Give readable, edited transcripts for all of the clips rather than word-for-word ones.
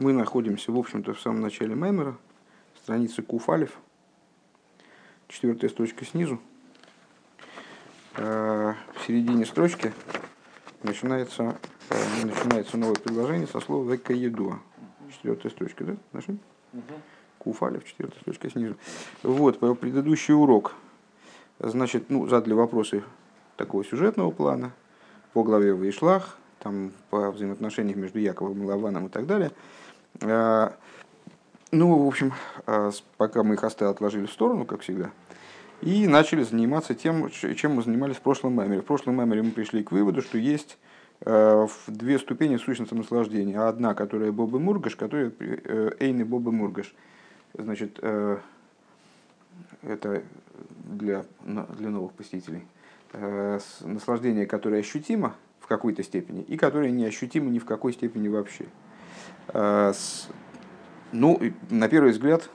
Мы находимся, в общем-то, в самом начале Маймора, страница Куфалев, 4-я строчка снизу. В середине строчки начинается новое предложение со слова «Векаедуа». 4-я строчка, да? Нашли? Куфалев, 4-я строчка снизу. Вот, предыдущий урок. Значит, задали вопросы такого сюжетного плана по главе Вайшлах, там, по взаимоотношениям между Яковом и Лаваном и так далее. В общем, пока мы их отложили в сторону, как всегда, и начали заниматься тем, чем мы занимались в прошлом майморе. В прошлом майморе мы пришли к выводу, что есть две ступени сущностного наслаждения. Одна, которая Боб и Мургаш, которая Эйн и Боб и Мургаш. Значит, это для новых посетителей. Наслаждение, которое ощутимо в какой-то степени, и которое не ощутимо ни в какой степени вообще. На первый взгляд,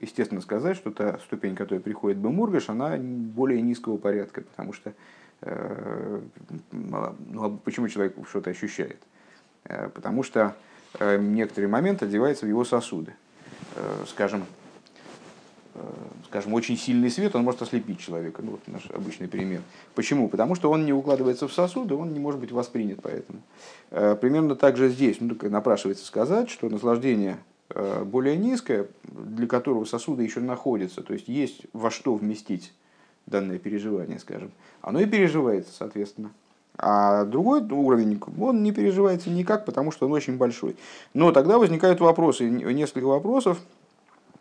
естественно сказать, что та ступень, которая приходит Бемургаш, она более низкого порядка, потому что почему человек что-то ощущает? Потому что некоторый момент одевается в его сосуды. Скажем, очень сильный свет, он может ослепить человека. Вот наш обычный пример. Почему? Потому что он не укладывается в сосуды, он не может быть воспринят поэтому. Примерно так же здесь. Напрашивается сказать, что наслаждение более низкое, для которого сосуды еще находятся, то есть есть во что вместить данное переживание, скажем, оно и переживается, соответственно. А другой уровень, он не переживается никак, потому что он очень большой. Но тогда возникают вопросы, несколько вопросов.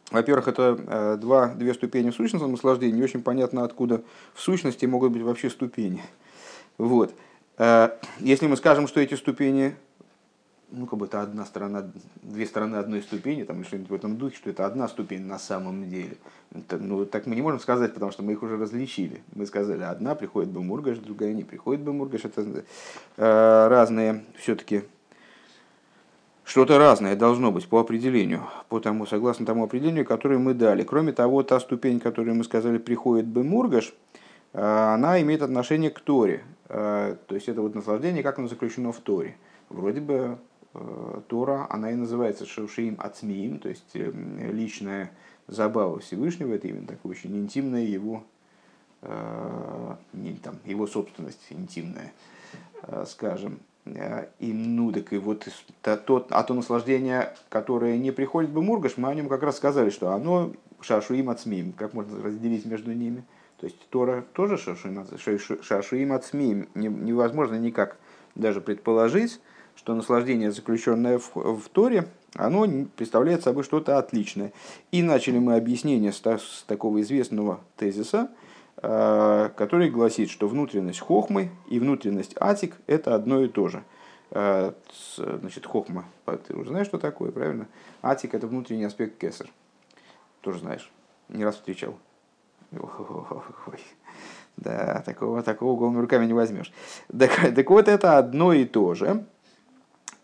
Во-первых, это две ступени в сущностном наслаждении. Не очень понятно, откуда в сущности могут быть вообще ступени. Вот. Если мы скажем, что эти ступени, как бы это одна сторона, две стороны одной ступени, там что-нибудь в этом духе, что это одна ступень на самом деле. Это, так мы не можем сказать, потому что мы их уже различили. Мы сказали, одна приходит Бемургаш, другая не приходит Бемургаш. Это разные все-таки. Что-то разное должно быть по определению, согласно тому определению, которое мы дали. Кроме того, та ступень, которую мы сказали, приходит Бемургаш, она имеет отношение к Торе. То есть это наслаждение, как оно заключено в Торе. Вроде бы Тора, она и называется Шаушим Ацмиим, то есть личная забава Всевышнего, это именно такое очень интимное его собственность интимная, скажем. То наслаждение, которое не приходит Бемургаш, мы о нем как раз сказали, что оно шашуим ацмиим, как можно разделить между ними. То есть Тора тоже шашуим ацмиим. Невозможно никак даже предположить, что наслаждение, заключенное в Торе, оно представляет собой что-то отличное. И начали мы объяснение с такого известного тезиса, который гласит, что внутренность Хохмы и внутренность Атик – это одно и то же. Значит, Хохма, ты уже знаешь, что такое, правильно? Атик – это внутренний аспект Кесер. Тоже знаешь, не раз встречал. Ой. Да, такого голыми руками не возьмешь. Так вот, это одно и то же.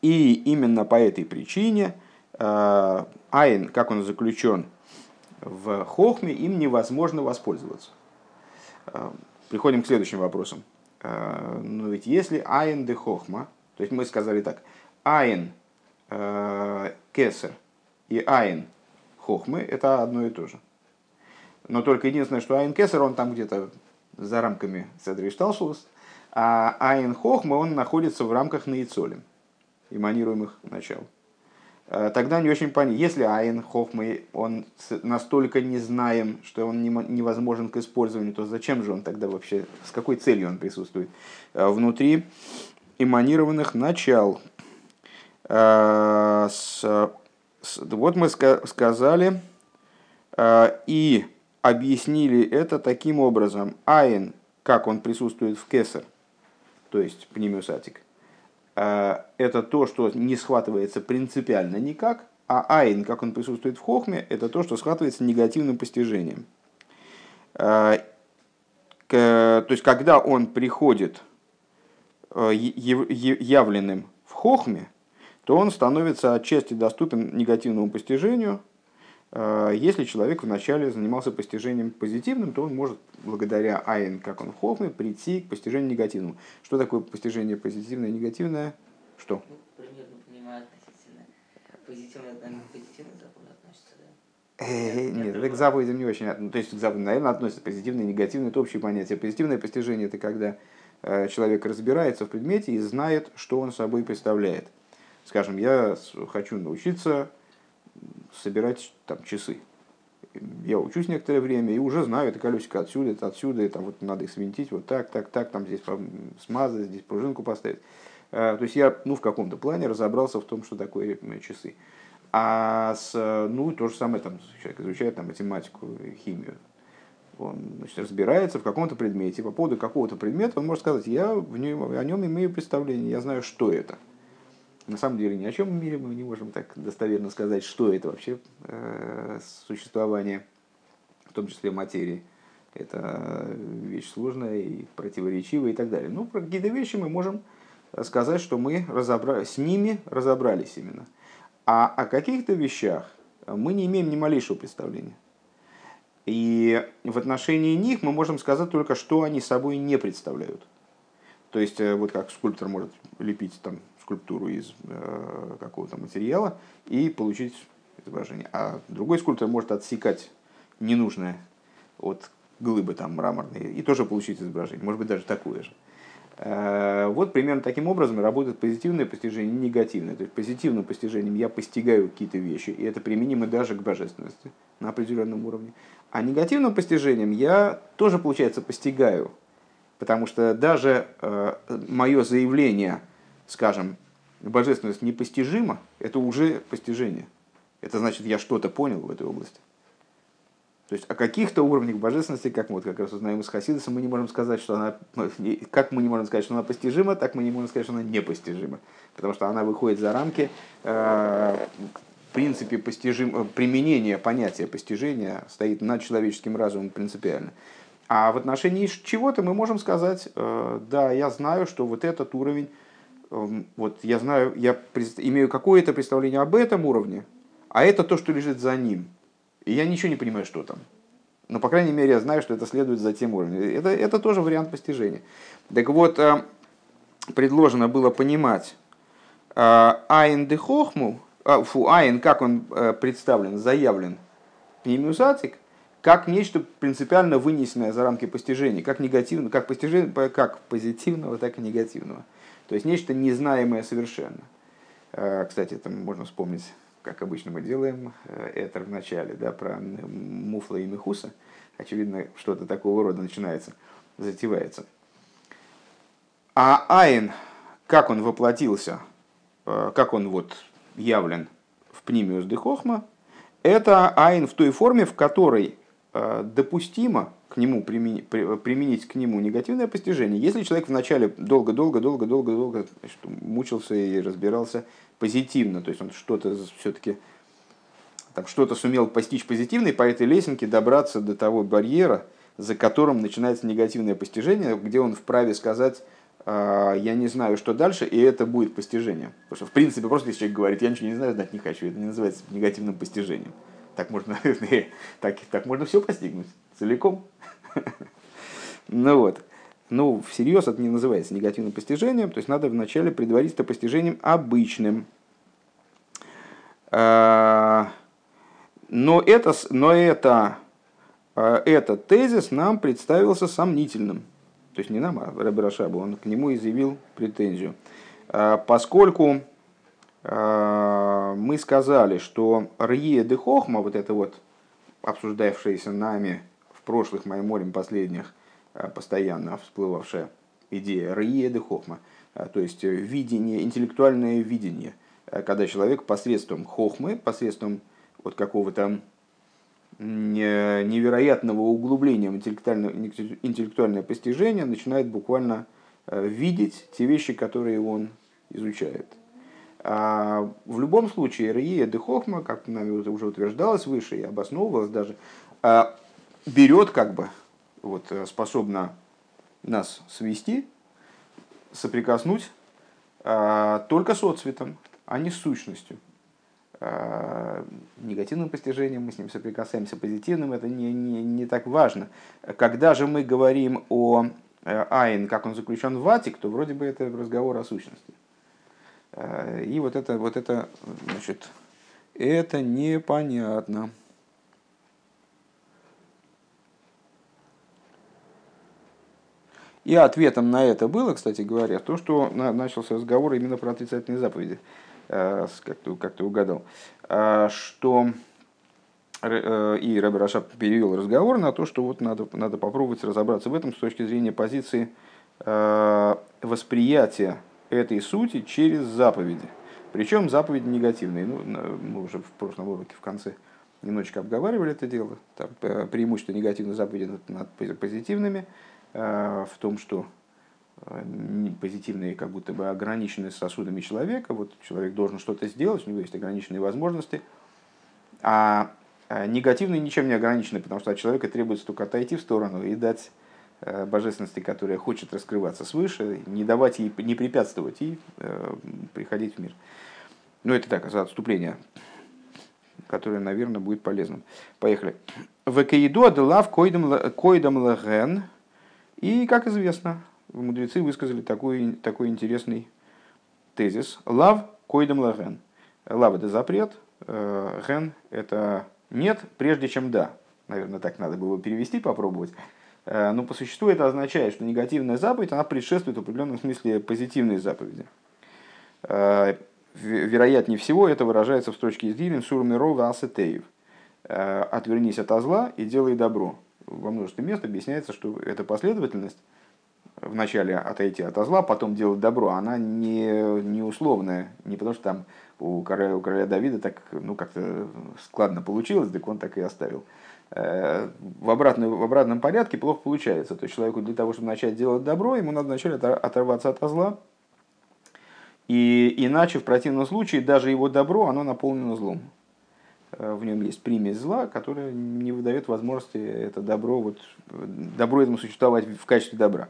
И именно по этой причине Айн, как он заключен в Хохме, им невозможно воспользоваться. Приходим к следующим вопросам. Но ведь если Эйн де Хохма, то есть мы сказали так, Эйн Кесер и Эйн Хохмы это одно и то же. Но только единственное, что Эйн Кесер, он там где-то за рамками Седри Шталшус, а Эйн Хохма, он находится в рамках Наицолим, эманируемых начал. Тогда не очень понятно, если Эйн Хохма, он настолько не знаем, что он невозможен к использованию, то зачем же он тогда вообще, с какой целью он присутствует? Внутри эманированных начал. Вот мы сказали и объяснили это таким образом. Эйн, как он присутствует в Кесер, то есть Пнимиус Атик, это то, что не схватывается принципиально никак, а Эйн, как он присутствует в Хохме, это то, что схватывается негативным постижением. То есть, когда он приходит явленным в Хохме, то он становится отчасти доступен негативному постижению. Если человек вначале занимался постижением позитивным, то он может, благодаря Эйн, как он в Хохме, прийти к постижению негативному. Что такое постижение позитивное и негативное? Что? Примерно понимаю, позитивное. позитивно, позитивно закону относится, да? Нет, к заповедям не очень относится. То есть к заповедям, наверное, относятся позитивные и негативные, это общие понятия. Позитивное постижение – это когда человек разбирается в предмете и знает, что он собой представляет. Скажем, я хочу научиться собирать там, часы. Я учусь некоторое время и уже знаю, это колесико отсюда, это отсюда, и там вот надо их свинтить, вот так, там здесь смазать, здесь пружинку поставить. То есть я в каком-то плане разобрался в том, что такое часы. А то же самое, там, человек изучает там, математику, химию. Он разбирается в каком-то предмете, по поводу какого-то предмета он может сказать, я о нем имею представление, я знаю, что это. На самом деле ни о чем в мире мы не можем так достоверно сказать, что это вообще существование, в том числе материи. Это вещь сложная и противоречивая и так далее. Ну, про какие-то вещи мы можем сказать, что мы с ними разобрались именно. А о каких-то вещах мы не имеем ни малейшего представления. И в отношении них мы можем сказать только, что они собой не представляют. То есть, вот как скульптор может лепить там скульптуру из какого-то материала и получить изображение. А другой скульптор может отсекать ненужное от глыбы там, мраморной и тоже получить изображение. Может быть, даже такое же. Вот примерно таким образом работает позитивное постижение и негативное. То есть, позитивным постижением я постигаю какие-то вещи, и это применимо даже к божественности на определенном уровне. А негативным постижением я тоже, получается, постигаю, потому что даже мое заявление, скажем, божественность непостижима, это уже постижение. Это значит, я что-то понял в этой области. То есть о каких-то уровнях божественности, как мы вот как раз узнаем из Хасидуса, мы не можем сказать, что она, как мы не можем сказать, что она постижима, так мы не можем сказать, что она непостижима. Потому что она выходит за рамки в принципе применения понятия постижения, стоит над человеческим разумом принципиально. А в отношении чего-то мы можем сказать, да, я знаю, что вот этот уровень, вот я знаю, я имею какое-то представление об этом уровне, а это то, что лежит за ним. И я ничего не понимаю, что там. Но, по крайней мере, я знаю, что это следует за тем уровнем. Это тоже вариант постижения. Так вот, предложено было понимать Эйн де Хохму, Эйн, как он представлен, заявлен Пнимиус Атик, как нечто принципиально вынесенное за рамки постижения, как позитивного, так и негативного. То есть нечто незнаемое совершенно. Кстати, это можно вспомнить, как обычно мы делаем, это в начале, да, про Муфла и Мехуса. Очевидно, что-то такого рода начинается, затевается. А Эйн, как он воплотился, как он вот явлен в Пнимиус де Хохма, это Эйн в той форме, в которой допустимо к нему применить к нему негативное постижение, если человек вначале долго мучился и разбирался позитивно, то есть он что-то все-таки там что-то сумел постичь позитивно и по этой лесенке добраться до того барьера, за которым начинается негативное постижение, где он вправе сказать, я не знаю, что дальше, и это будет постижение. Потому что в принципе просто если человек говорит, я ничего не знаю, знать не хочу, это не называется негативным постижением. Так можно, так можно все постигнуть целиком. Всерьез это не называется негативным постижением, то есть надо вначале предварить это постижением обычным. Но этот тезис нам представился сомнительным. То есть не нам, а Ребе Рашбу, он к нему изъявил претензию. Поскольку мы сказали, что Рие де Хохма, вот это вот обсуждавшееся нами в прошлых Майморим последних, постоянно всплывавшая идея Рие де Хохма, то есть видение, интеллектуальное видение, когда человек посредством хохмы, посредством вот какого-то невероятного углубления в интеллектуальное постижение начинает буквально видеть те вещи, которые он изучает. В любом случае, Рие де Хохма, как нами уже утверждалось выше и обосновывалось даже, берет, способна нас свести, соприкоснуть только с отцветом, а не с сущностью. Негативным постижением мы с ним соприкасаемся, позитивным это не так важно. Когда же мы говорим о Эйн, как он заключен в Ватик, то вроде бы это разговор о сущности. И вот это значит, это непонятно. И ответом на это было, кстати говоря, то, что начался разговор именно про отрицательные заповеди. Как ты угадал. Что и Ребе Рашб перевел разговор на то, что вот надо попробовать разобраться в этом с точки зрения позиции восприятия этой сути через заповеди. Причем заповеди негативные. Ну, мы уже в прошлом уроке в конце немножечко обговаривали это дело. Там преимущество негативных заповедей над позитивными в том, что позитивные как будто бы ограничены сосудами человека. Вот человек должен что-то сделать, у него есть ограниченные возможности. А негативные ничем не ограничены, потому что от человека требуется только отойти в сторону и дать божественности, которая хочет раскрываться свыше, не давать ей, не препятствовать и приходить в мир. Но это так, за отступление, которое, наверное, будет полезным. Поехали. Векаедуа делав койдам леген. И, как известно, мудрецы высказали такой интересный тезис. Лав койдам леген. Лав – это запрет, ген – это нет, прежде чем да. Наверное, так надо было перевести, попробовать. Но по существу это означает, что негативная заповедь, она предшествует в определенном смысле позитивной заповеди. Вероятнее всего, это выражается в строчке из Дивен «Сурмиро ва Сетеев». «Отвернись ото зла и делай добро». Во множестве мест объясняется, что эта последовательность, вначале отойти ото зла, потом делать добро, она не условная. Не потому что там у короля Давида так как-то складно получилось, так он так и оставил. В обратном порядке плохо получается. То есть человеку для того, чтобы начать делать добро, ему надо вначале оторваться от зла. И иначе, в противном случае, даже его добро, оно наполнено злом. В нем есть примесь зла, которая не выдает возможности это добро этому существовать в качестве добра.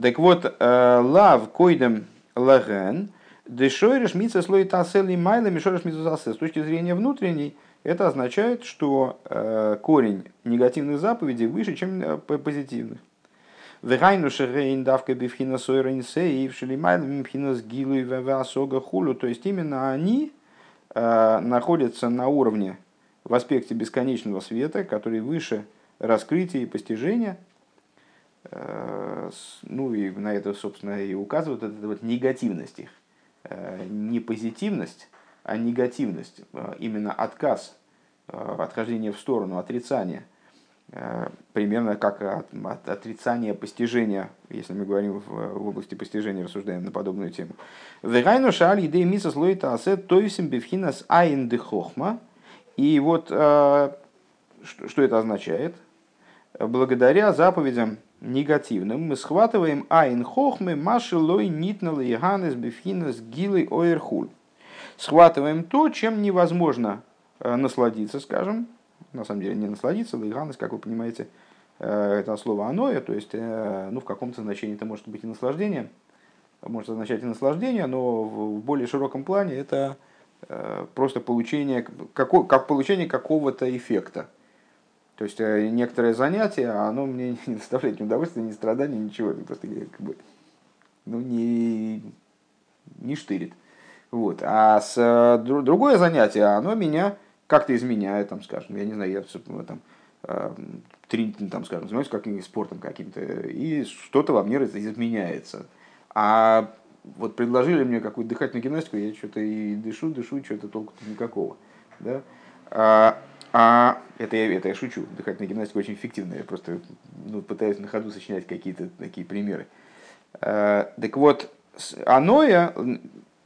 Так вот, лав койдем лаген, дешойреш митца слой тасел и майла мишореш митца сасел. С точки зрения внутренней, это означает, что корень негативных заповедей выше, чем позитивных. То есть именно они находятся на уровне в аспекте бесконечного света, который выше раскрытия и постижения. Ну и на это, собственно, и указывает эта вот негативность их. Не позитивность, а негативность, именно отказ, отхождение в сторону, отрицание, примерно как от отрицания постижения, если мы говорим в области постижения, рассуждаем на подобную тему. И вот что это означает? Благодаря заповедям негативным мы схватываем «Айн хохмы машилой нитналы яганес бифхинас гилы ойрхуль». Схватываем то, чем невозможно насладиться, скажем. На самом деле не насладиться, лейганес, как вы понимаете, это слово «аное», то есть в каком-то значении это может быть и наслаждение, может означать и наслаждение, но в более широком плане это просто получение, как получение какого-то эффекта. То есть некоторое занятие, оно мне не доставляет ни удовольствия, ни страдания, ничего. Это просто не штырит. Вот. А другое занятие, оно меня как-то изменяет, там, скажем, я не знаю, я там, занимаюсь каким-нибудь спортом каким-то, и что-то во мне изменяется. А вот предложили мне какую-то дыхательную гимнастику, я что-то и дышу, что-то толку-то никакого. Да? Это я шучу. Дыхательная гимнастика очень эффективная. Я просто пытаюсь на ходу сочинять какие-то такие примеры. Так вот, аноя,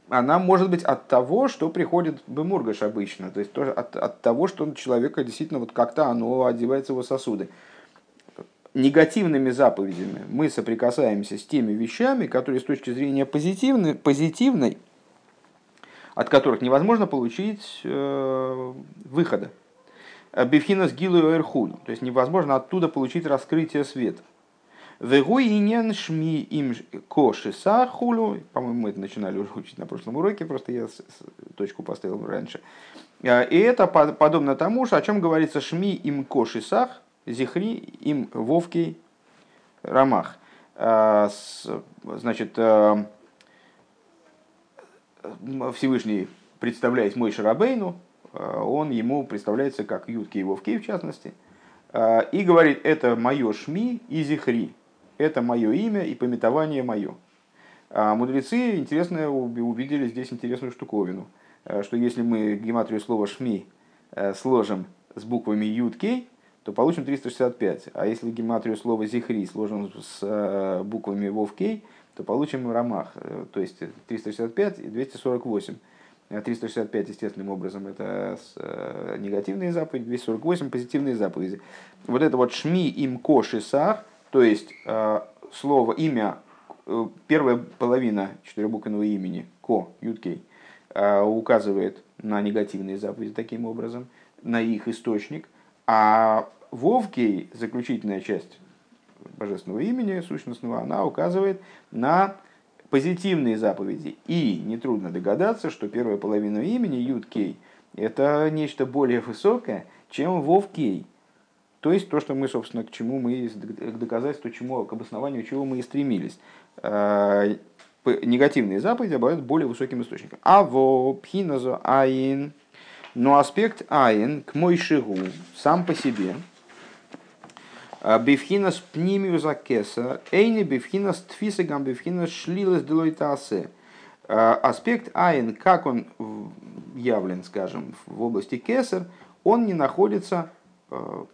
она может быть от того, что приходит в Мургаш обычно. То есть тоже от того, что человека действительно вот как-то оно одевается в его сосуды. Негативными заповедями мы соприкасаемся с теми вещами, которые с точки зрения позитивной, от которых невозможно получить выхода. Бифхинас гилу эрхуну, то есть невозможно оттуда получить раскрытие света. Вегуинен шми им кошиса хулю, по-моему, мы это начинали уже учить на прошлом уроке, просто я точку поставил раньше. И это подобно тому, о чем говорится шми им кошисах, зихри им вовкий рамах. Значит, Всевышний, представляясь Мойше Рабейну, он ему представляется как Ютки и Вовки, в частности, и говорит, это мое шми и зихри, это мое имя и пометование мое. А мудрецы, интересно, увидели здесь интересную штуковину, что если мы гематрию слова шми сложим с буквами Ютки, то получим 365. А если гематрию слова зихри сложим с буквами Вовкей, то получим рамах, то есть 365 и 248. 365 естественным образом это негативные заповеди, 248 позитивные заповеди. Вот это вот шми им кошисах, то есть слово имя, первая половина четырехбуквенного имени ко юткей указывает на негативные заповеди таким образом, на их источник, а вовкей заключительная часть божественного имени сущностного она указывает на позитивные заповеди. И нетрудно догадаться, что первая половина имени, Юд-Кей, это нечто более высокое, чем Вов-Кей. То есть то, что мы, собственно, к чему мы, к доказательству, чему, к обоснованию чего мы и стремились. Негативные заповеди обладают более высоким источником. Аво, пхиназо, айн. Но аспект айн к мойшигу сам по себе. Бифхинас пнимиуза кеса, эйни бифхинас тфисагам бифхинас шлилас делойтасе. Аспект айн, как он явлен, скажем, в области кесер, он не находится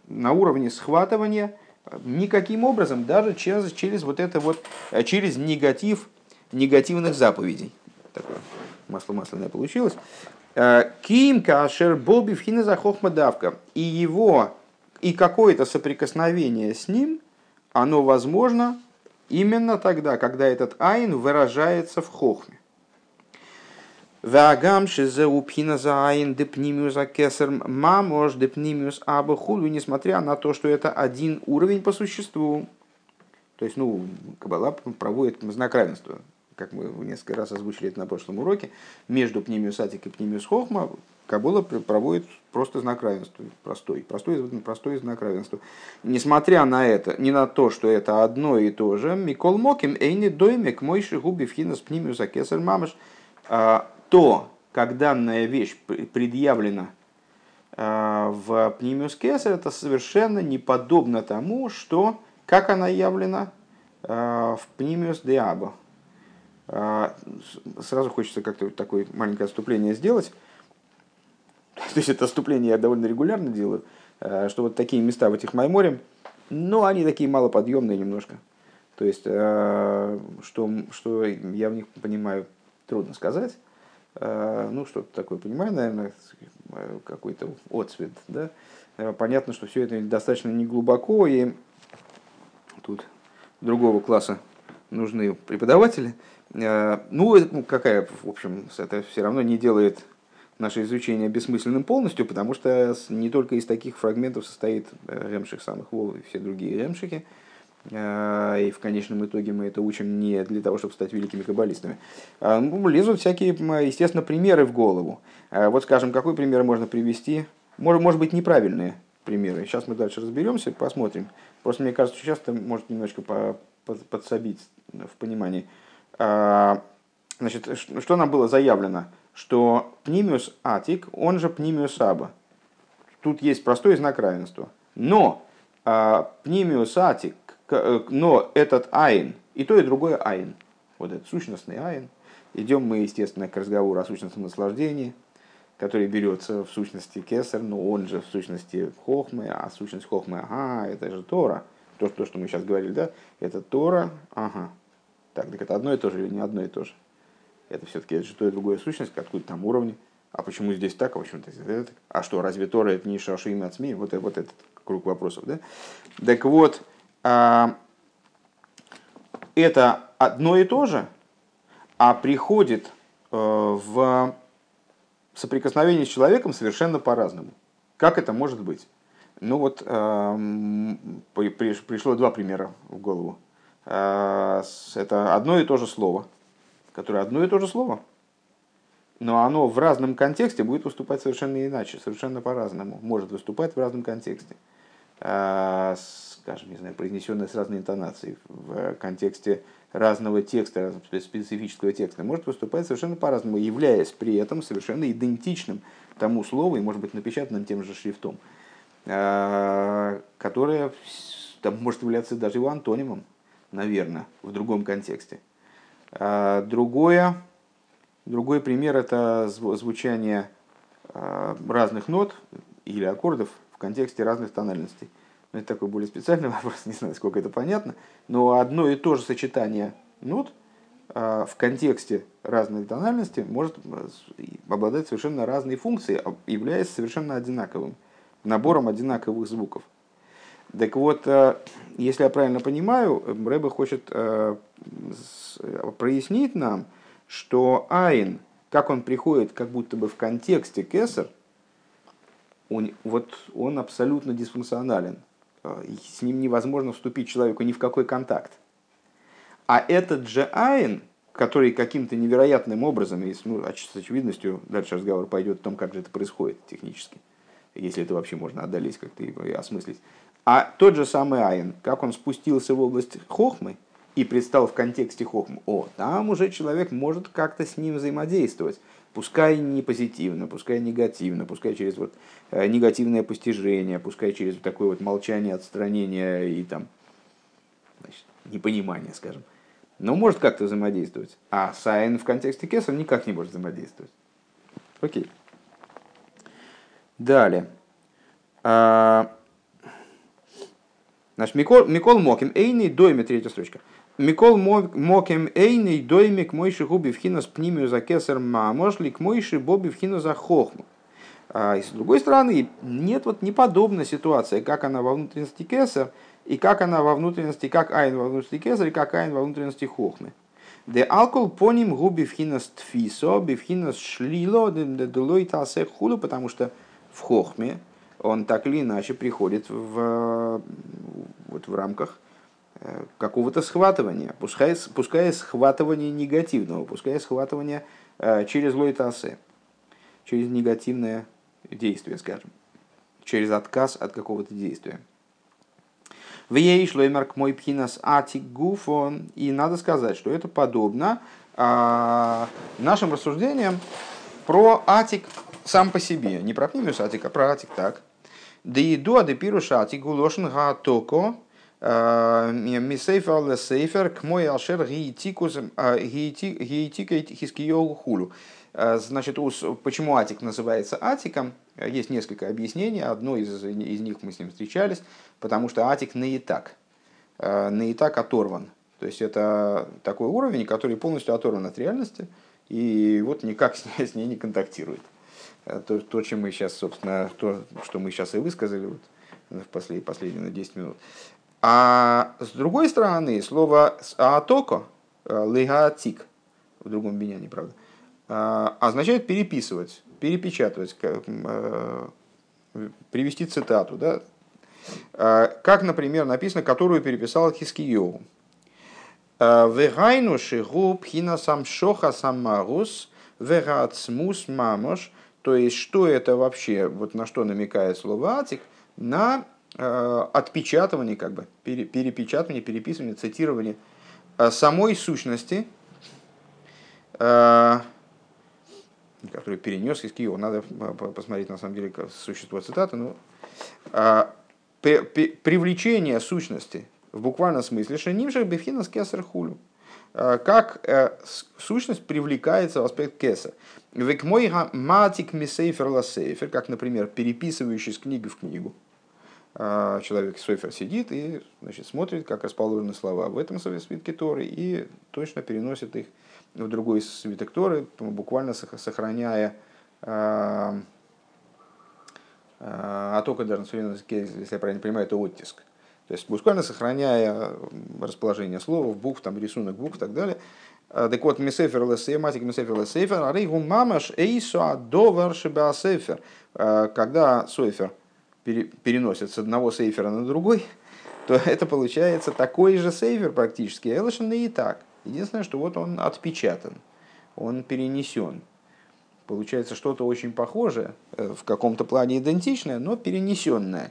на уровне схватывания никаким образом, даже через вот это вот, через негатив негативных заповедей. Такое масло масляное получилось. Кимка ашер бол бифхиназа хохмадавка. И его... И какое-то соприкосновение с ним, оно возможно именно тогда, когда этот айн выражается в хохме. Несмотря на то, что это один уровень по существу. То есть, Каббала проводит знак равенства, как мы несколько раз озвучили это на прошлом уроке, между Пнимиус Атик и Пнимиус Хохма. Каббала проводит просто знак равенства, простой знак равенства. Несмотря на это, не на то, что это одно и то же, Микол Моким, Эйни Доймик, Мойши Губи, Фхинас, Пнимиус, Акесар, Мамаш, то, как данная вещь предъявлена в Пнимиус Кесар, это совершенно не подобно тому, что, как она явлена в Пнимиус Деаба. Сразу хочется как-то такое маленькое отступление сделать. То есть это отступление я довольно регулярно делаю, что вот такие места в этих Майморе, но они такие малоподъемные немножко. То есть, что я в них понимаю, трудно сказать. Что-то такое понимаю, наверное, какой-то отцвет. Да? Понятно, что все это достаточно неглубоко, и тут другого класса нужны преподаватели. Это все равно не делает... наше изучение бессмысленным полностью, потому что не только из таких фрагментов состоит ремших Самех-Вов и все другие ремшихи. И в конечном итоге мы это учим не для того, чтобы стать великими каббалистами. Лезут всякие, естественно, примеры в голову. Вот, скажем, какой пример можно привести? Может быть, неправильные примеры. Сейчас мы дальше разберемся, посмотрим. Просто мне кажется, сейчас это может немножко подсобить в понимании. Значит, что нам было заявлено? Что Пнимиус Атик, он же Пнимиус Аба. Тут есть простой знак равенства. Но Пнимиус Атик, но этот Айн, и то, и другое Айн. Вот этот сущностный Айн. Идем мы, естественно, к разговору о сущностном наслаждении, который берется в сущности Кесар, но он же в сущности Хохмы, а сущность Хохмы, это же Тора. То, что мы сейчас говорили, да? Это Тора, Так это одно и то же или не одно и то же? Это все-таки то и другое сущность, откуда там уровни. А почему здесь так, а почему здесь так? А что, разве Тора это не Шаушим Ацмиим? Вот этот круг вопросов, да? Так вот, это одно и то же, а приходит в соприкосновение с человеком совершенно по-разному. Как это может быть? Пришло два примера в голову. Это одно и то же слово. Которое одно и то же слово, но оно в разном контексте будет выступать совершенно иначе, совершенно по-разному. Может выступать в разном контексте. Скажем, произнесенное с разной интонацией, в контексте разного текста, специфического текста, может выступать совершенно по-разному, являясь при этом совершенно идентичным тому слову, и может быть напечатанным тем же шрифтом, которое там может являться даже его антонимом, наверное, в другом контексте. Другой пример – это звучание разных нот или аккордов в контексте разных тональностей. Это такой более специальный вопрос, не знаю, сколько это понятно, но одно и то же сочетание нот в контексте разной тональности может обладать совершенно разной функцией, являясь совершенно одинаковым, набором одинаковых звуков. Так вот, если я правильно понимаю, Ребе хочет прояснить нам, что Эйн, как он приходит как будто бы в контексте Кесер, он абсолютно дисфункционален. С ним невозможно вступить человеку ни в какой контакт. А этот же Эйн, который каким-то невероятным образом, и с очевидностью, дальше разговор пойдет о том, как же это происходит технически, если это вообще можно одолеть как-то и осмыслить. А тот же самый Эйн, как он спустился в область Хохмы и предстал в контексте Хохмы, там уже человек может как-то с ним взаимодействовать. Пускай не позитивно, пускай негативно, пускай через негативное постижение, пускай через такое молчание, отстранение и непонимание, скажем. Но может как-то взаимодействовать. А Эйн в контексте Кесар никак не может взаимодействовать. Окей. Далее. Микол Моким Эйни Дойми, третья строчка. Микол Моким Эйни Дойми к Мойши Губи вхина с Пнимию за Кесар Мамошли к Мойши Боби вхина за Хохму. И с другой стороны, нет неподобной ситуации, как она во внутренности Кесар, и как она во внутренности, как Эйн во внутренности Кесар, и как Эйн во внутренности Хохмы. Де алкол по ним Губи вхина с Тфисо, бивхина с Шлило, де Дулой Тасе Хулу, потому что в Хохме он так или иначе приходит в рамках какого-то схватывания, пускай схватывание негативного, пускай схватывание через лойтасе, через негативное действие, скажем, через отказ от какого-то действия. В ей шлоймарк мой пхинас атик гуфон, и надо сказать, что это подобно нашим рассуждениям про атик сам по себе, не про пнимиус атик, а про атик так. Да иду адепируш атик гулошен га токо мисейфер ле сейфер к мой алшер гиитикой хискиёл хулу. Значит, почему атик называется атиком? Есть несколько объяснений. Одно из них мы с ним встречались, потому что атик наитак оторван. То есть это такой уровень, который полностью оторван от реальности и никак с ней не контактирует. То, чем мы сейчас, собственно, то, что мы сейчас и высказали в последние 10 минут. А с другой стороны, слово «аатоко» «лигаатик» в другом биняне, правда, означает переписывать, перепечатывать, привести цитату, да? Как, например, написано, которую переписал Хискиёу. «Вегайну шигу пхина самшоха самарус вегаацмус мамош». То есть, что это вообще, на что намекает слово «атик»? На отпечатывание, перепечатывание, переписывание, цитирование самой сущности, которую перенес из Киева. Надо посмотреть, на самом деле, существо цитаты. Привлечение сущности в буквальном смысле «шенимшер бифхинас кесар хулю». Как сущность привлекается в аспект кеса. Как, например, переписывающий с книги в книгу. Человек Сойфер сидит и смотрит, как расположены слова в этом свитке Торы, и точно переносит их в другой свиток Торы, буквально сохраняя отток, если я правильно понимаю, это оттиск. То есть буквально сохраняя расположение слов, букв, рисунок букв и так далее. Так вот, мисефер лесейматик, мисефер лесейфер, аригу мамаш эйсо адовар шеба сейфер. Когда сойфер переносит с одного сейфера на другой, то это получается такой же сейфер практически, элошен и так. Единственное, что он отпечатан, он перенесен. Получается что-то очень похожее, в каком-то плане идентичное, но перенесенное.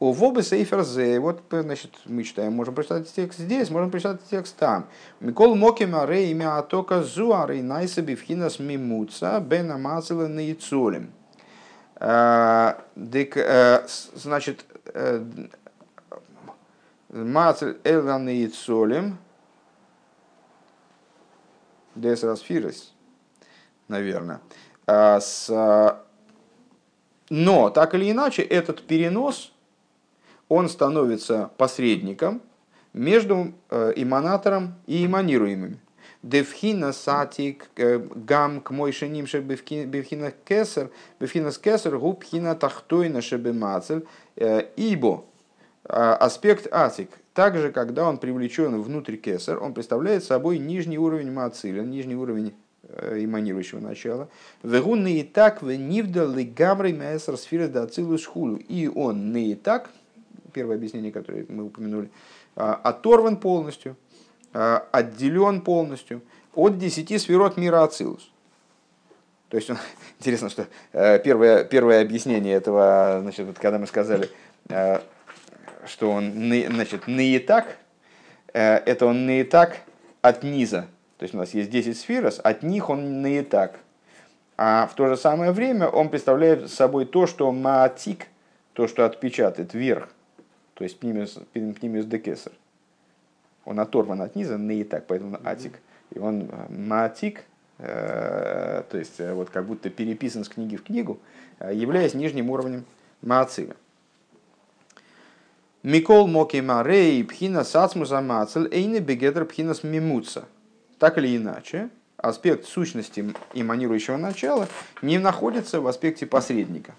У вобы сейфер зе, мы читаем, можем прочитать текст здесь, можем прочитать текст там. Микол мокима ре имя атока зуары найса бифхинас мимуца бен амазела наицолем. Значит, Мацель Эллан и Цолем Дес Расфирес, наверное. Но, так или иначе, этот перенос, он становится посредником между эманатором и эманируемыми. Девхина сатик гам к мой шиним шебевхина кесер, бевхина кесер губхина тахтойна шебемацель, ибо аспект атик, также когда он привлечен внутрь кесер, он представляет собой нижний уровень мацеля, нижний уровень эманирующего начала. Вегун не и так в нивдалы гамры мясер сферы да ацилус хулу, и он не и так, первое объяснение, которое мы упомянули, оторван полностью, отделен полностью от 10 сферот мира Ацилус. То есть, интересно, что первое объяснение этого, значит, вот когда мы сказали, что он, значит, наитак, это он наитак от низа. То есть у нас есть 10 сфер, от них он наитак. А в то же самое время он представляет собой то, что маатик, то, что отпечатает вверх, то есть пнимиус де кесар. Он оторван от низа, не и так, поэтому атик. И он маатик, то есть вот как будто переписан с книги в книгу, являясь нижним уровнем маацила. Микол моки марей пхина сацмуза маацил эйне бегетер пхина смимутса. Так или иначе, аспект сущности эманирующего начала не находится в аспекте посредника.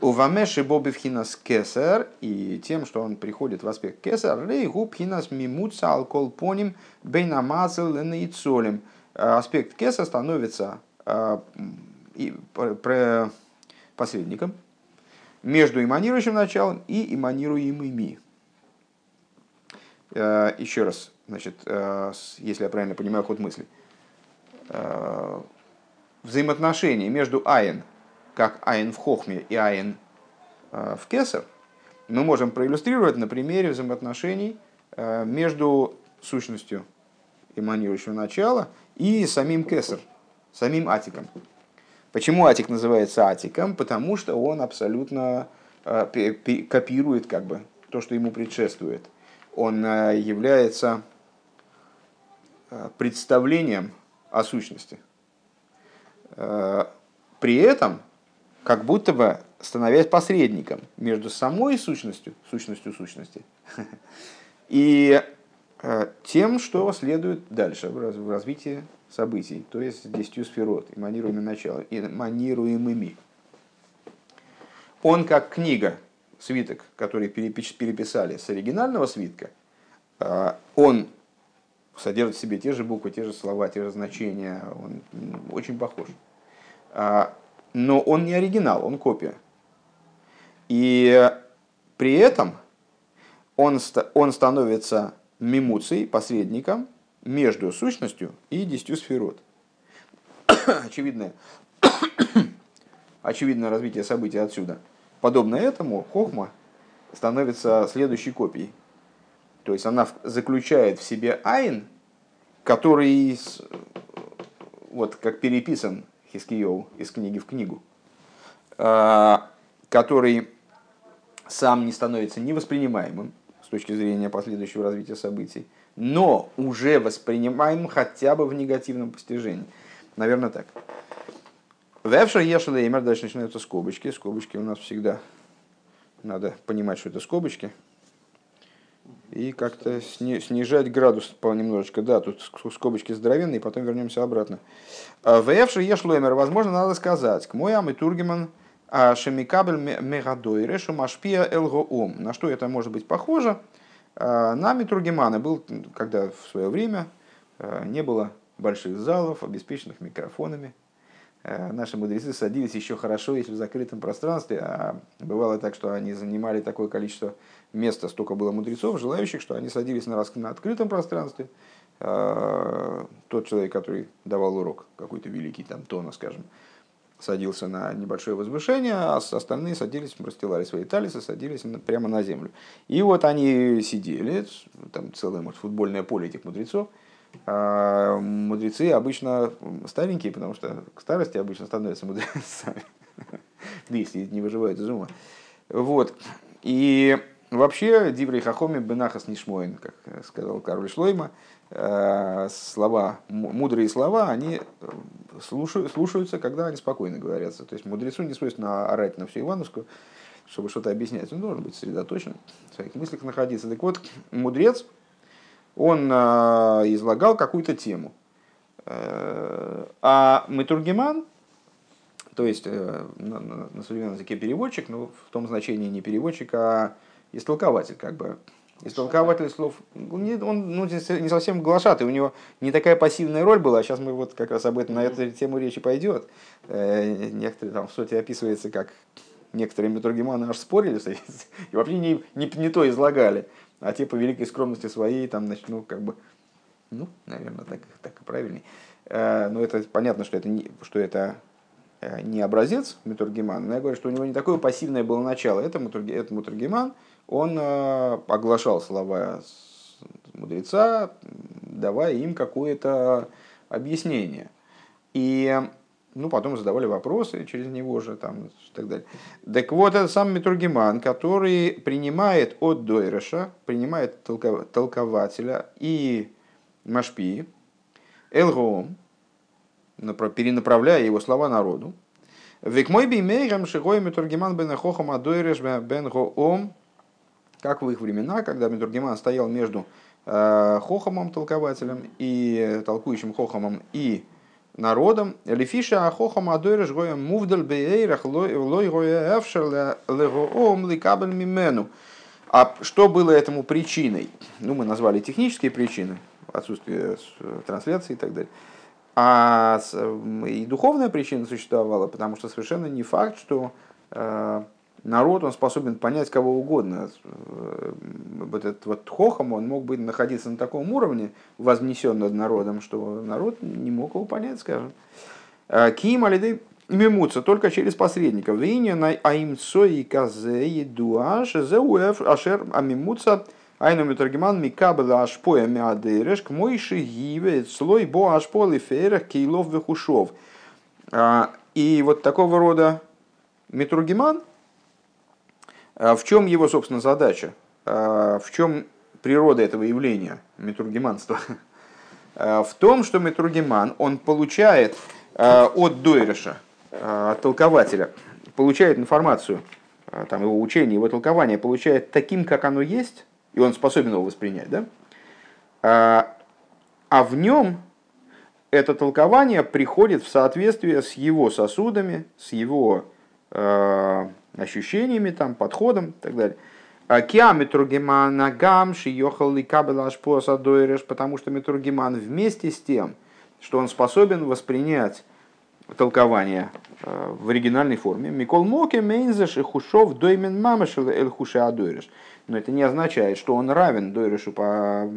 У вамеши боби вхинас кесар, и тем, что он приходит в аспект кесар, рейгу пхинас мимутса алколпоним бейнамацел наицолем. Аспект кесар становится посредником между эманирующим началом и эманируемыми. Еще раз, значит, если я правильно понимаю ход мысли, взаимоотношения между айн, как айн в хохме и айн в кесар, мы можем проиллюстрировать на примере взаимоотношений между сущностью эманирующего начала и самим кесар, самим атиком. Почему атик называется атиком? Потому что он абсолютно копирует как бы то, что ему предшествует. Он является представлением о сущности. При этом как будто бы становясь посредником между самой сущностью, сущностью сущности, и тем, что следует дальше в развитии событий, то есть 10 сферот, эманируемыми. Он как книга, свиток, который переписали с оригинального свитка, он содержит в себе те же буквы, те же слова, те же значения, он очень похож. Но он не оригинал, он копия. И при этом он становится мимуцией, посредником между сущностью и 10 сферот. Очевидное развитие событий отсюда. Подобно этому хохма становится следующей копией. То есть она заключает в себе айн, который вот как переписан из книги в книгу, который сам не становится невоспринимаемым с точки зрения последующего развития событий, но уже воспринимаем хотя бы в негативном постижении. Наверное, так. Вэвшер ешелеймер, дальше начинаются скобочки. Скобочки у нас всегда надо понимать, что это скобочки. И как-то снижать градус немножечко. Да, тут скобочки здоровенные, потом вернемся обратно. Вэфши ешлоймер, возможно, надо сказать. К моя метургеман шемикабель мегадойреш машпия элгоом. На что это может быть похоже? На метургемана был, когда в свое время не было больших залов, обеспеченных микрофонами. Наши мудрецы садились еще хорошо, если в закрытом пространстве, а бывало так, что они занимали такое количество места, столько было мудрецов, желающих, что они садились на открытом пространстве. Тот человек, который давал урок, какой-то великий там Тона, скажем, садился на небольшое возвышение, а остальные садились, расстилали свои талисы, садились прямо на землю. И вот они сидели, там целое, может, футбольное поле этих мудрецов. А мудрецы обычно старенькие, потому что к старости обычно становятся мудрецами. да если не выживают из ума. Вот. И вообще, диврей хахоми бенахас нишмоин, как сказал король Шлойма, слова, мудрые слова, они слушаются, когда они спокойно говорятся. То есть мудрецу не свойственно орать на всю Ивановскую, чтобы что-то объяснять. Он должен быть сосредоточен, в своих мыслях находиться. Так вот, мудрец, он излагал какую-то тему. А метургеман, то есть на современном языке переводчик, но в том значении не переводчик, а истолкователь, как бы. Истолкователь слов, он не совсем глашатый, у него не такая пассивная роль была, а сейчас мы вот как раз об этом, на эту тему речи пойдет. Некоторые там в соте описывается, как некоторые метургеманы аж спорили и вообще не то излагали, а те по великой скромности своей, там, значит, ну, как бы, ну, наверное, так и правильней. Но это понятно, что это не образец метургемана, но я говорю, что у него не такое пассивное было начало. Это метургеман, он оглашал слова мудреца, давая им какое-то объяснение. И потом задавали вопросы через него же, там, и так далее. Так вот, это сам метургеман, который принимает от Дойреша, принимает толкователя и Машпи, Элгоум, перенаправляя его слова народу. Векмой бимейрам шигой метургеман бен хохам а Дойреш бен гоом. Как в их времена, когда метургеман стоял между хохамом, толкователем, и толкующим хохамом, и народом. Лефиша хохам а Дойреш гоем мувдаль бейрах лой гоя эфшер легоом ликабель мимену. А что было этому причиной? Мы назвали технические причины, отсутствие трансляции и так далее. А и духовная причина существовала, потому что совершенно не факт, что народ, он способен понять кого угодно. Вот этот вот хохам, он мог бы находиться на таком уровне, вознесен над народом, что народ не мог его понять, скажем. Ким алиды мимутся только через посредников. Виня на аимцо и казе и дуаш зе уэф ашер амимутся айну метургеман микабла ашпоя миадереш к мойши гиве слой бо ашпол и фейрах кейлов вехушов. И вот такого рода метургеман, в чем его, собственно, задача? В чем природа этого явления метургеманства? В том, что метургеман, он получает от Дойреша, от толкователя, получает информацию, там, его учение, его толкование, получает таким, как оно есть, и он способен его воспринять, да? А в нем это толкование приходит в соответствие с его сосудами, с его ощущениями, там, подходом и так далее. Потому что метургеман вместе с тем, что он способен воспринять толкование в оригинальной форме, но это не означает, что он равен Дойрешу по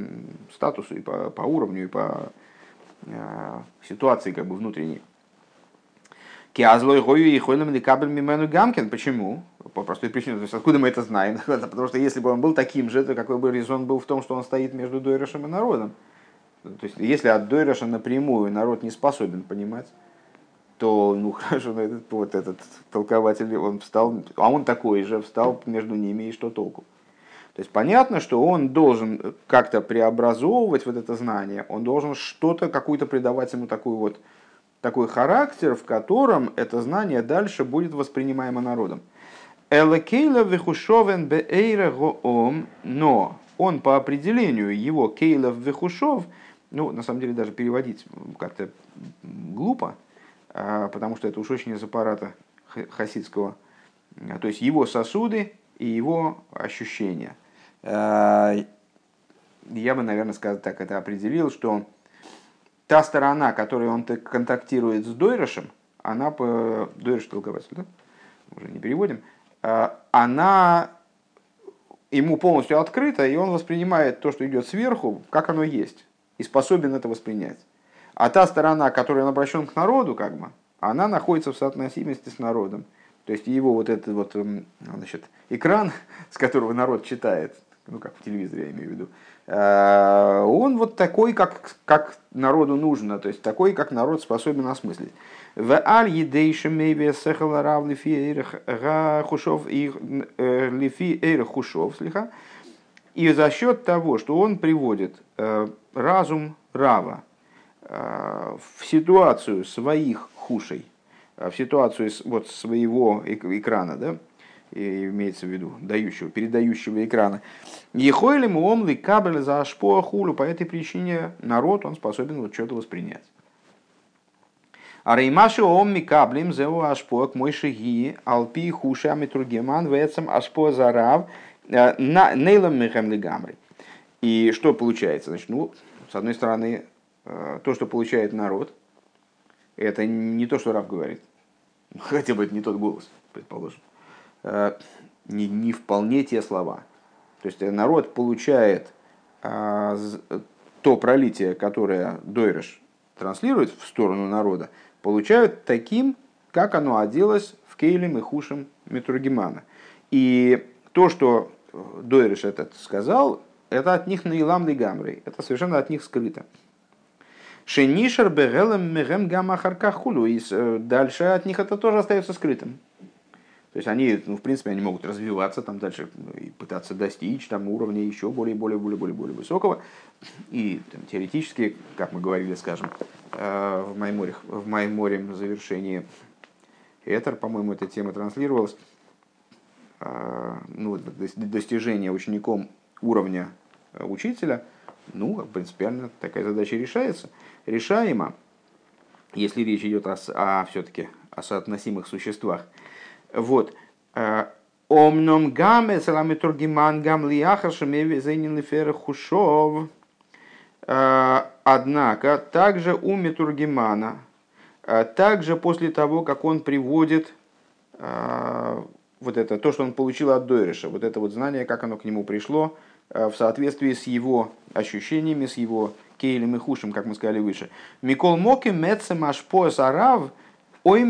статусу, и по уровню, и по ситуации, как бы, внутренней. Почему? По простой причине. То есть, откуда мы это знаем? Потому что если бы он был таким же, то какой бы резон был в том, что он стоит между Дойрешем и народом? То есть, если от Дойреша напрямую народ не способен понимать, то, хорошо, но этот толкователь, он встал, а он такой же, встал между ними, и что толку? То есть, понятно, что он должен как-то преобразовывать вот это знание, он должен что-то, какую-то придавать ему такой характер, в котором это знание дальше будет воспринимаемо народом. Но он по определению, его кейлов вихушов, на самом деле даже переводить как-то глупо, потому что это уж очень из аппарата хасидского. То есть его сосуды и его ощущения. Я бы, наверное, сказал, так это определил, что та сторона, которой он контактирует с Дойрешем, она по Дойреш толкователь, да? Уже не переводим, она ему полностью открыта, и он воспринимает то, что идет сверху, как оно есть, и способен это воспринять. А та сторона, которой он обращен к народу, как бы, она находится в соотносимости с народом. То есть его вот этот вот, экран, с которого народ читает, ну как в телевизоре я имею в виду, он вот такой, как народу нужно, то есть такой, как народ способен осмыслить. И за счет того, что он приводит разум Рава в ситуацию своих хушей, в ситуацию вот своего экрана, да, имеется в виду дающего, передающего экрана. Ехойлем уомли кабель за шпоахулю, по этой причине народ он способен вот что-то воспринять. А реймаши уомми каблем зеу ашпоак мойшиги алпи хуши метургеман вецем ашпо зарав нейлом мехем лигамри. И что получается? Значит, ну, с одной стороны, то, что получает народ, это не то, что Рав говорит. Хотя бы это не тот голос, предположим. Не вполне те слова. То есть народ получает то пролитие, которое Дойреш транслирует в сторону народа, получают таким, как оно оделось в Кейлем и Хушем Метургемана. И то, что Дойреш этот сказал, это от них наилам лигамрей, это совершенно от них скрыто. Шенишер бегелем мегем гамма харкахулю, и дальше от них это тоже остается скрытым. То есть они, ну, в принципе, они могут развиваться там дальше и пытаться достичь там уровня еще более высокого. И там, теоретически, как мы говорили, скажем, в Майморе в завершении Этер, по-моему, эта тема транслировалась, ну, достижение учеником уровня учителя, ну, принципиально такая задача решается. Решаема, если речь идет о все-таки о соотносимых существах. Вот. Омном гаме салами тургиман гам лияхашами везенин лифера хушов. Однако, также у Метургемана, также после того, как он приводит вот это, то, что он получил от Дойреша, вот это вот знание, как оно к нему пришло, в соответствии с его ощущениями, с его кейлем и хушем, как мы сказали выше. Микол моки мецем ашпо сарав. Оно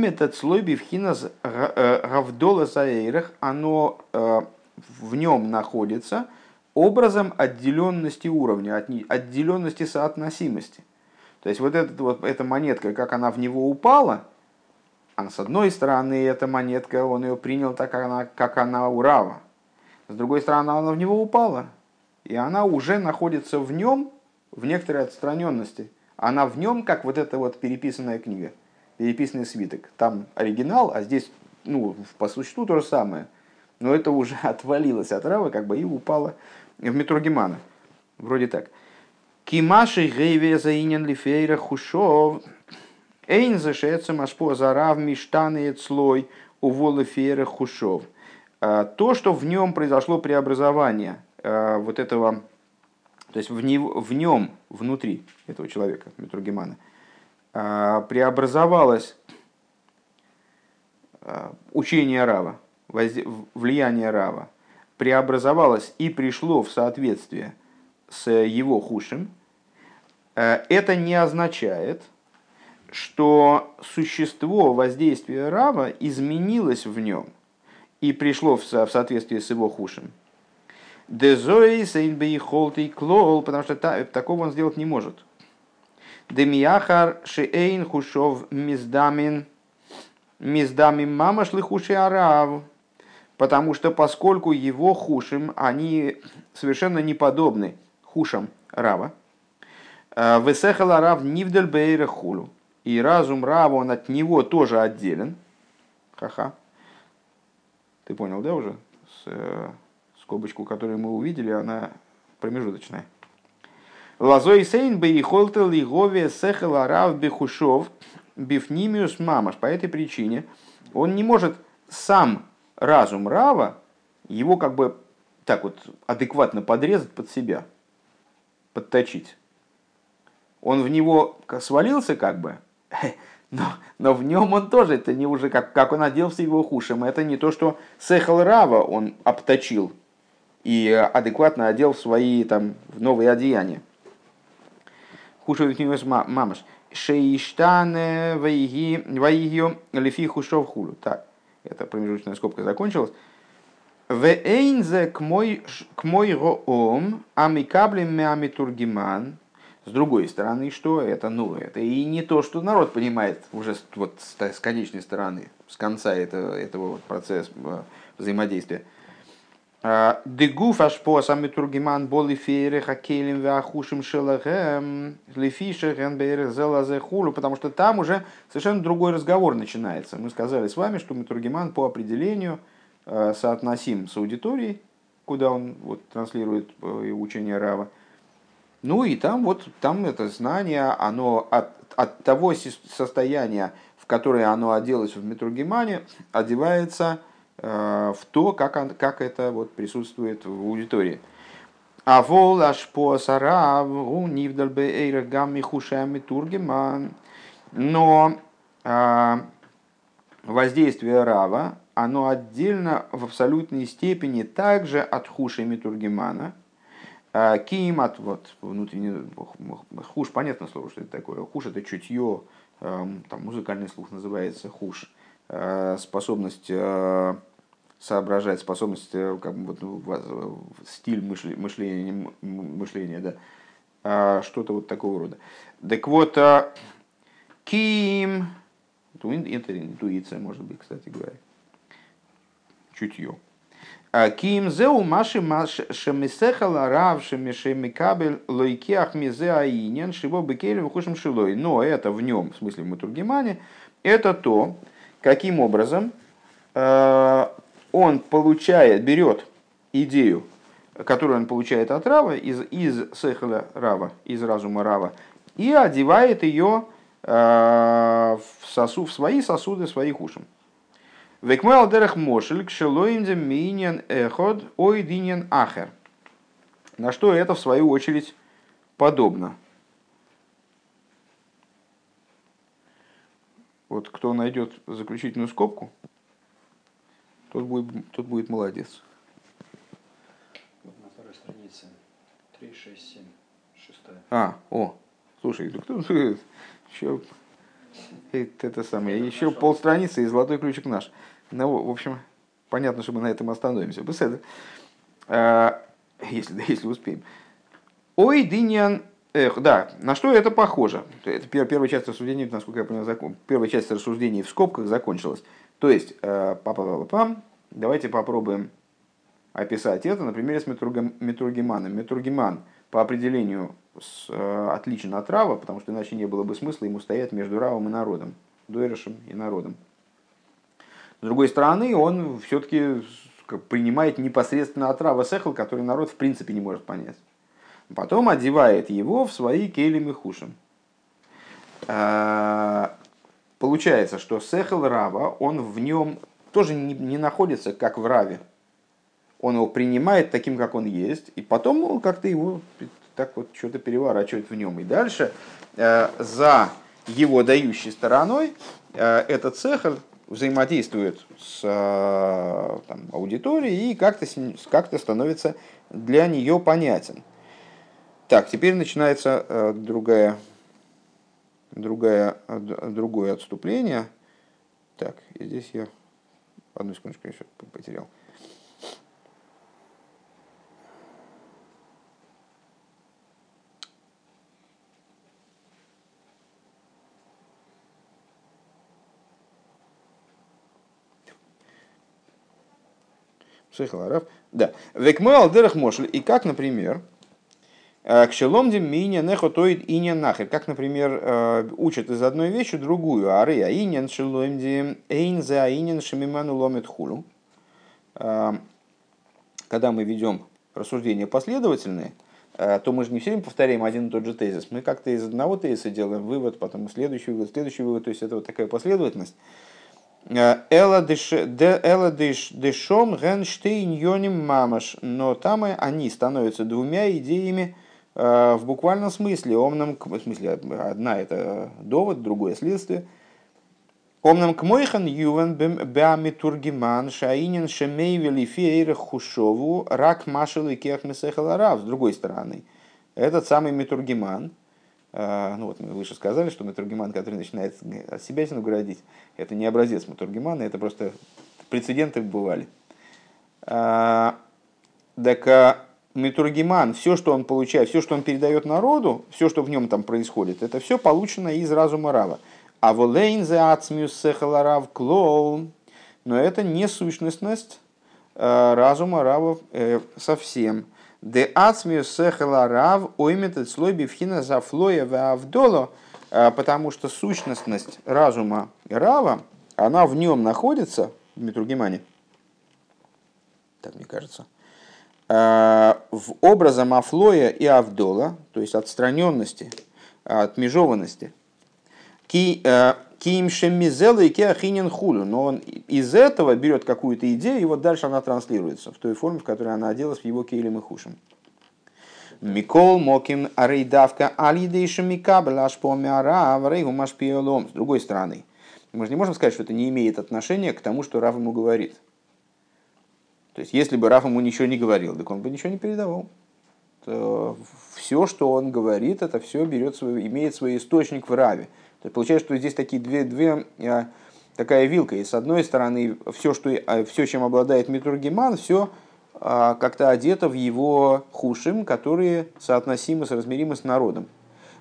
в нем находится образом отделенности уровня, отделенности соотносимости. То есть вот эта монетка, как она в него упала, а с одной стороны эта монетка, он ее принял так, как она у Рава. С другой стороны, она в него упала, и она уже находится в нем в некоторой отстраненности. Она в нем, как вот эта вот переписанная книга. Переписанный свиток. Там оригинал, а здесь, ну, по существу то же самое. Но это уже отвалилось от Рава, как бы, и упало в Метургемана. Вроде так. Кимаши гейве заинен лифейра хушов. Эйн зашецем ашпо зарав миштаны цлой уволы фейра хушов. То, что в нем произошло преобразование вот этого, то есть в нем, внутри этого человека, Метургемана, преобразовалось учение Рава, влияние Рава, преобразовалось и пришло в соответствие с его хушем, это не означает, что существо воздействия Рава изменилось в нем и пришло в соответствие с его хушем. Потому что такого он сделать не может. Демияхар шеэйн хушов миздамин мамашлы хуши арав, потому что поскольку его хушим они совершенно не подобны хушам Рава, весехал арав нивдаль бейра хулу, и разум Рава он от него тоже отделен. Ха-ха. Ты понял, да, уже? Скобочку, которую мы увидели, она промежуточная. Лазой сейн бейхолтел игове сехаларав бихушов бифнимиус мамаш. По этой причине он не может сам разум Рава его как бы так вот адекватно подрезать под себя, подточить. Он в него свалился как бы, но в нем он тоже, это не уже как он оделся его хушем. Это не то, что сехал Рава он обточил и адекватно одел в свои там в новые одеяния. Хушев Пнимиус мамаш. Шеиштане ваигио лифи хушов хулю. Так, эта промежуточная скобка закончилась. Вэйн зе к мой роом, амикаблем метургеман. С другой стороны, что это? Ну, это и не то, что народ понимает уже вот с конечной стороны, с конца этого вот процесса взаимодействия. Дегуф ашпос амитургеман болифере хакелем вахушим шелагем лифише генбере зелазе хулу, потому что там уже совершенно другой разговор начинается. Мы сказали с вами, что метургеман по определению соотносим с аудиторией, куда он вот транслирует учение Рава. Ну и там вот там это знание, оно от того состояния, в которое оно оделось в метургемане, одевается в то, как это вот присутствует в аудитории. А волаш по сарав у нивдальбе эйрагами хушами тургеман. Но воздействие Рава, оно отдельно в абсолютной степени также от хушами тургемана. Кимат, вот внутренний хуш, понятно слово, что это такое. Хуш — это чутье, там музыкальный слух называется хуш. Способность соображать, способность, как бы, вот, стиль мышления, да, что-то вот такого рода. Так вот, ким, это интуиция, может быть, кстати говоря, чутье. Ким зеу маши шемисехала равшими шемикабель лойкиах мизеаинен шибо бекелем хушим шилой. Но это в нем, в смысле в метургемане, это то, каким образом он получает, берет идею, которую он получает от Рава, из Сехала Рава, из разума Рава, и одевает ее в свои сосуды, своих ушем. Векмал дерах мошель кшелоим деминен эход ойдинен ахер. На что это, в свою очередь, подобно. Вот кто найдет заключительную скобку, тот будет молодец. Вот на второй странице 3, 6, 7, 6. Слушай, кто еще это самое, еще полстраницы и золотой ключик наш. Ну, в общем, понятно, что мы на этом остановимся. Если успеем. Ой, Диньян. Да, на что это похоже? Это первая часть рассуждений, насколько я понял, первая часть рассуждений в скобках закончилась. То есть, давайте попробуем описать это на примере с метургеманом. Метургеман по определению отличен от Рава, потому что иначе не было бы смысла ему стоять между Равом и народом, Дойрешем и народом. С другой стороны, он все-таки принимает непосредственно от Рава Сехал, который народ в принципе не может понять. Потом одевает его в свои келим и хушим. Получается, что Сехал Рава, он в нем тоже не находится, как в Раве. Он его принимает таким, как он есть, и потом он как-то его так вот что-то переворачивает в нем. И дальше за его дающей стороной этот Сехал взаимодействует с там, аудиторией и как-то становится для нее понятен. Так, теперь начинается другое отступление. Так, и здесь я одну секундочку еще потерял. Шейхларов. Да. Векмал дерах мошль. И как, например... Как, например, учат из одной вещи другую. Когда мы ведем рассуждения последовательные, то мы же не все время повторяем один и тот же тезис. Мы как-то из одного тезиса делаем вывод, потом следующий вывод. То есть это вот такая последовательность. Но там они становятся двумя идеями, в буквальном смысле, в смысле, одна это довод, другое следствие. Омнам кмойхан ювен беамитургеман шаинин шемейвели фейр хушову рак машел и кех мисехаларав. С другой стороны, этот самый метургеман, ну вот мы выше сказали, что метургеман, который начинает от себя градить, это не образец метургемана, это просто прецеденты бывали. Так Метургеман, все, что он получает, все, что он передает народу, все, что в нем там происходит, это все получено из разума Рава. А волейн за ацмиус сехал рав клоун. Но это не сущностность разума Рава совсем. Де ацмиус сехал рав оймет от слой бифхина за флоя в Авдоло. Потому что сущностность разума Рава, она в нем находится, в Метургемане, так мне кажется, в образом Афлоя и Авдола, то есть отстраненности, отмежованности. Но он из этого берет какую-то идею, и вот дальше она транслируется в той форме, в которой она оделась в его Кейлем и Хушем. Микол Моким Арейдавка Алидейша Микабель Ашпомиара Варейгу Машпиелом. С другой стороны, мы же не можем сказать, что это не имеет отношения к тому, что Рав ему говорит. То есть, если бы Рав ему ничего не говорил, так он бы ничего не передавал. То все, что он говорит, это все берет свой, имеет свой источник в Раве. То есть, получается, что здесь такие такая вилка. И с одной стороны, все, чем обладает Метургеман, все как-то одето в его хушим, которые соотносимы, соразмеримы с народом.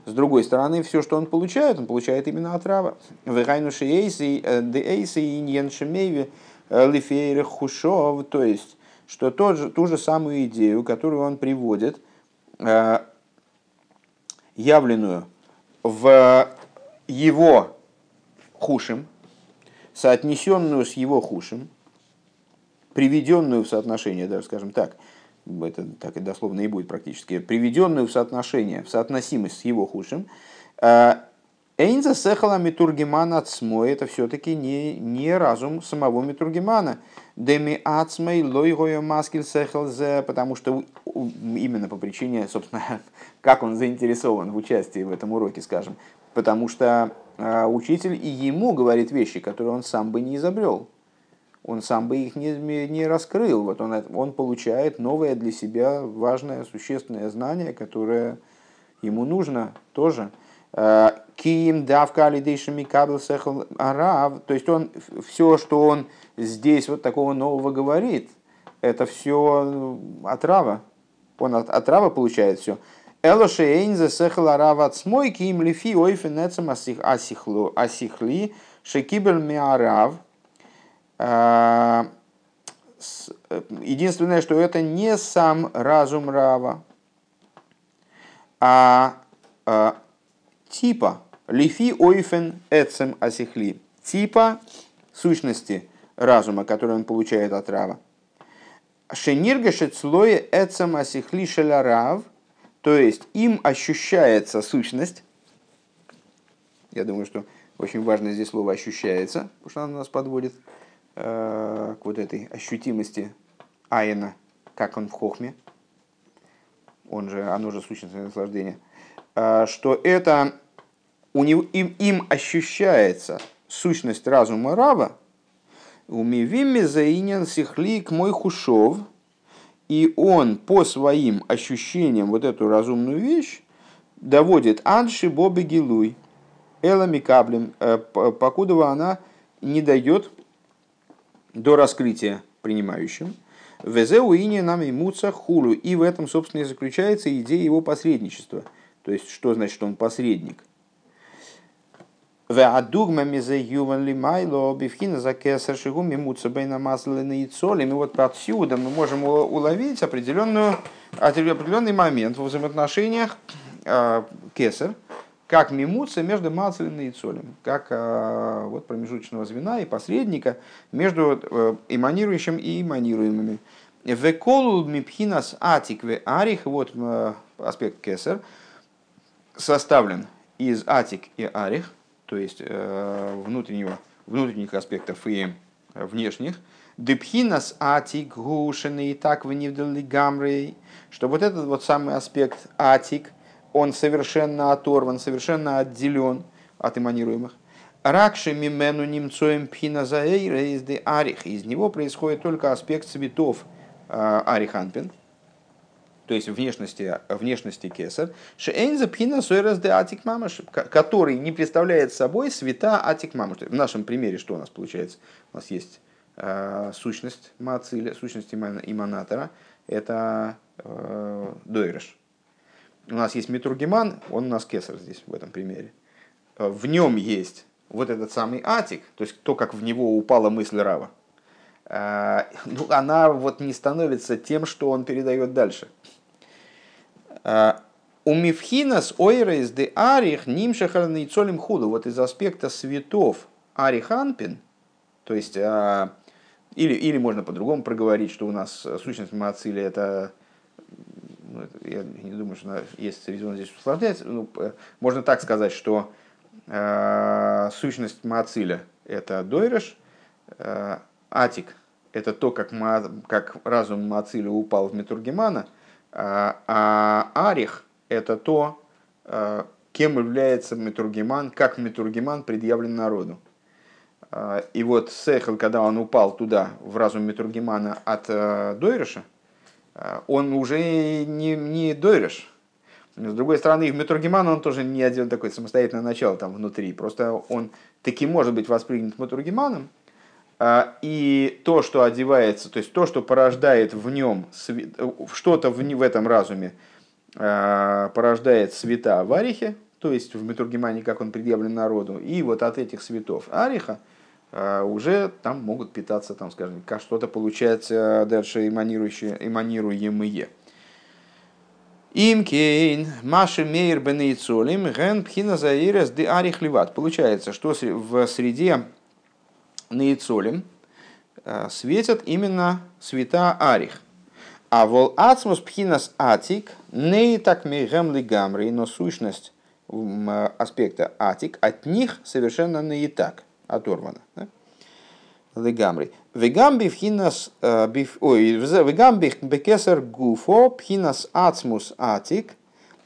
С другой стороны, все, что он получает именно от Рава. «Вэгайнуши эйси, дэ эйси и ньен шемейве лифейры хушов». То есть, что ту же самую идею, которую он приводит, явленную в его хушим, соотнесенную с его хушим, приведенную в соотношение, даже, скажем так, это так и дословно и будет практически, приведенную в соотношение, в соотносимость с его хушем, «Эйн за сехала Метургемана цмой» — это все-таки не разум самого Метургемана. «Деми ацмой лойгою маскель сехал зе», потому что именно по причине, собственно, как он заинтересован в участии в этом уроке, скажем, потому что учитель и ему говорит вещи, которые он сам бы не изобрел. Он сам бы их не раскрыл. Вот он получает новое для себя важное, существенное знание, которое ему нужно тоже. Ким давка алидейшими кабл сехл арав. То есть он, все, что он здесь вот такого нового говорит, это все отрава. Он отрава получает все. Элошейнзе сехл арав отсмой ким лифи ойфенецем асихли шекибель миарав. Единственное, что это не сам разум Рава, а типа лифи ойфен эцем асихли, типа сущности разума, который он получает от Рава. Шениргешецлое эцем асихли шеля Рав, то есть им ощущается сущность. Я думаю, что очень важно здесь слово ощущается, потому что оно нас подводит к вот этой ощутимости Айна, как он в Хохме, оно же сущностное наслаждение, что это у него, им ощущается сущность разума Рава, умивими заинен сихлик мой хушов, и он по своим ощущениям вот эту разумную вещь доводит анши бобы гилуй, элами каблем, покуда она не дает до раскрытия принимающим. И в этом, собственно, и заключается идея его посредничества. То есть, что значит, что он посредник? И вот отсюда мы можем уловить определенный момент во взаимоотношениях кесер, как мимуца между мацлем и цолем, как вот промежуточного звена и посредника между эманирующим и эманируемыми. Веколу мипхинас атик ве арих, вот аспект кесер, составлен из атик и арих, то есть внутренних аспектов и внешних. Депхинас атик гушены и так вы не вдали гамрей, что вот этот вот самый аспект атик, он совершенно оторван, совершенно отделен от эманируемых. Ракши мимену немцоем пхиназаэйра из де арих. Из него происходит только аспект цветов ариханпин, то есть внешности кесар. Шеэнза пхиназаэйра из де атик мамаш, который не представляет собой цвета атик мамаш. В нашем примере что у нас получается? У нас есть сущность Маациля, сущность иманатора, это Дойреш. У нас есть Метургеман, он у нас Кесер здесь, в этом примере. В нем есть вот этот самый Атик, то есть то, как в него упала мысль Рава. Она вот не становится тем, что он передает дальше. У Мифхинас ойрес де арих нимшахарны и цолим худу. Вот из аспекта светов Ариханпин, то есть, или можно по-другому проговорить, что у нас сущность Маацили это... Я не думаю, что есть резон здесь усложнять. Ну, можно так сказать, что сущность Маациля – это Дойреш, Атик – это то, как разум Маациля упал в Метургемана, а Арих – это то, кем является Метургеман, как Метургеман предъявлен народу. И вот Сехал, когда он упал туда, в разум Метургемана от Дойреша, он уже не Дойреш. С другой стороны, в Метургеман он тоже не один такой самостоятельное начало там внутри. Просто он таки может быть воспринят Метургеманом. И то, что одевается, то есть то, что порождает в нем, что-то в этом разуме порождает света в Арихе, то есть в Метургемане, как он предъявлен народу. И вот от этих светов Ариха уже там могут питаться, там, скажем, как что-то получать дальше эманируемые. Имкейн, маши мейр бенейцолим, ген пхина заирес де арих леват. Получается, что в среде нейцолим светят именно света арих. А вол ацмус пхинас атик, не так мейгем лигамри, но сущность аспекта атик от них совершенно не так оторвана. Легамри. Вегамби пхинас бекесер гуфо пхинас ацмус атик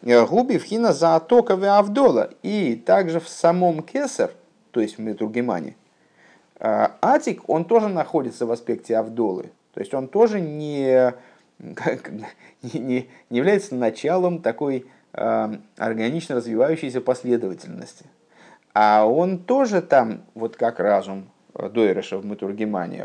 губи пхинас заатока ве авдола. И также в самом кесер, то есть в Метургемане, атик, он тоже находится в аспекте авдолы. То есть он тоже не является началом такой органично развивающейся последовательности. А он тоже там, вот как разум Дойреша в Метургемане,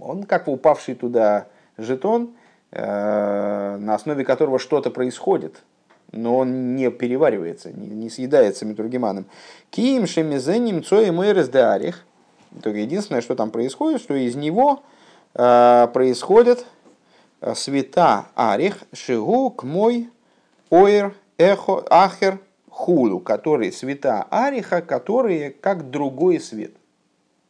он как упавший туда жетон, на основе которого что-то происходит, но он не переваривается, не съедается Метургеманом. Киим шемизеним цоим эрес де арих. Единственное, что там происходит, что из него происходят света арих, шигу, кмой, ойр, эхо, ахер, хулу, которые света ариха, которые как другой свет.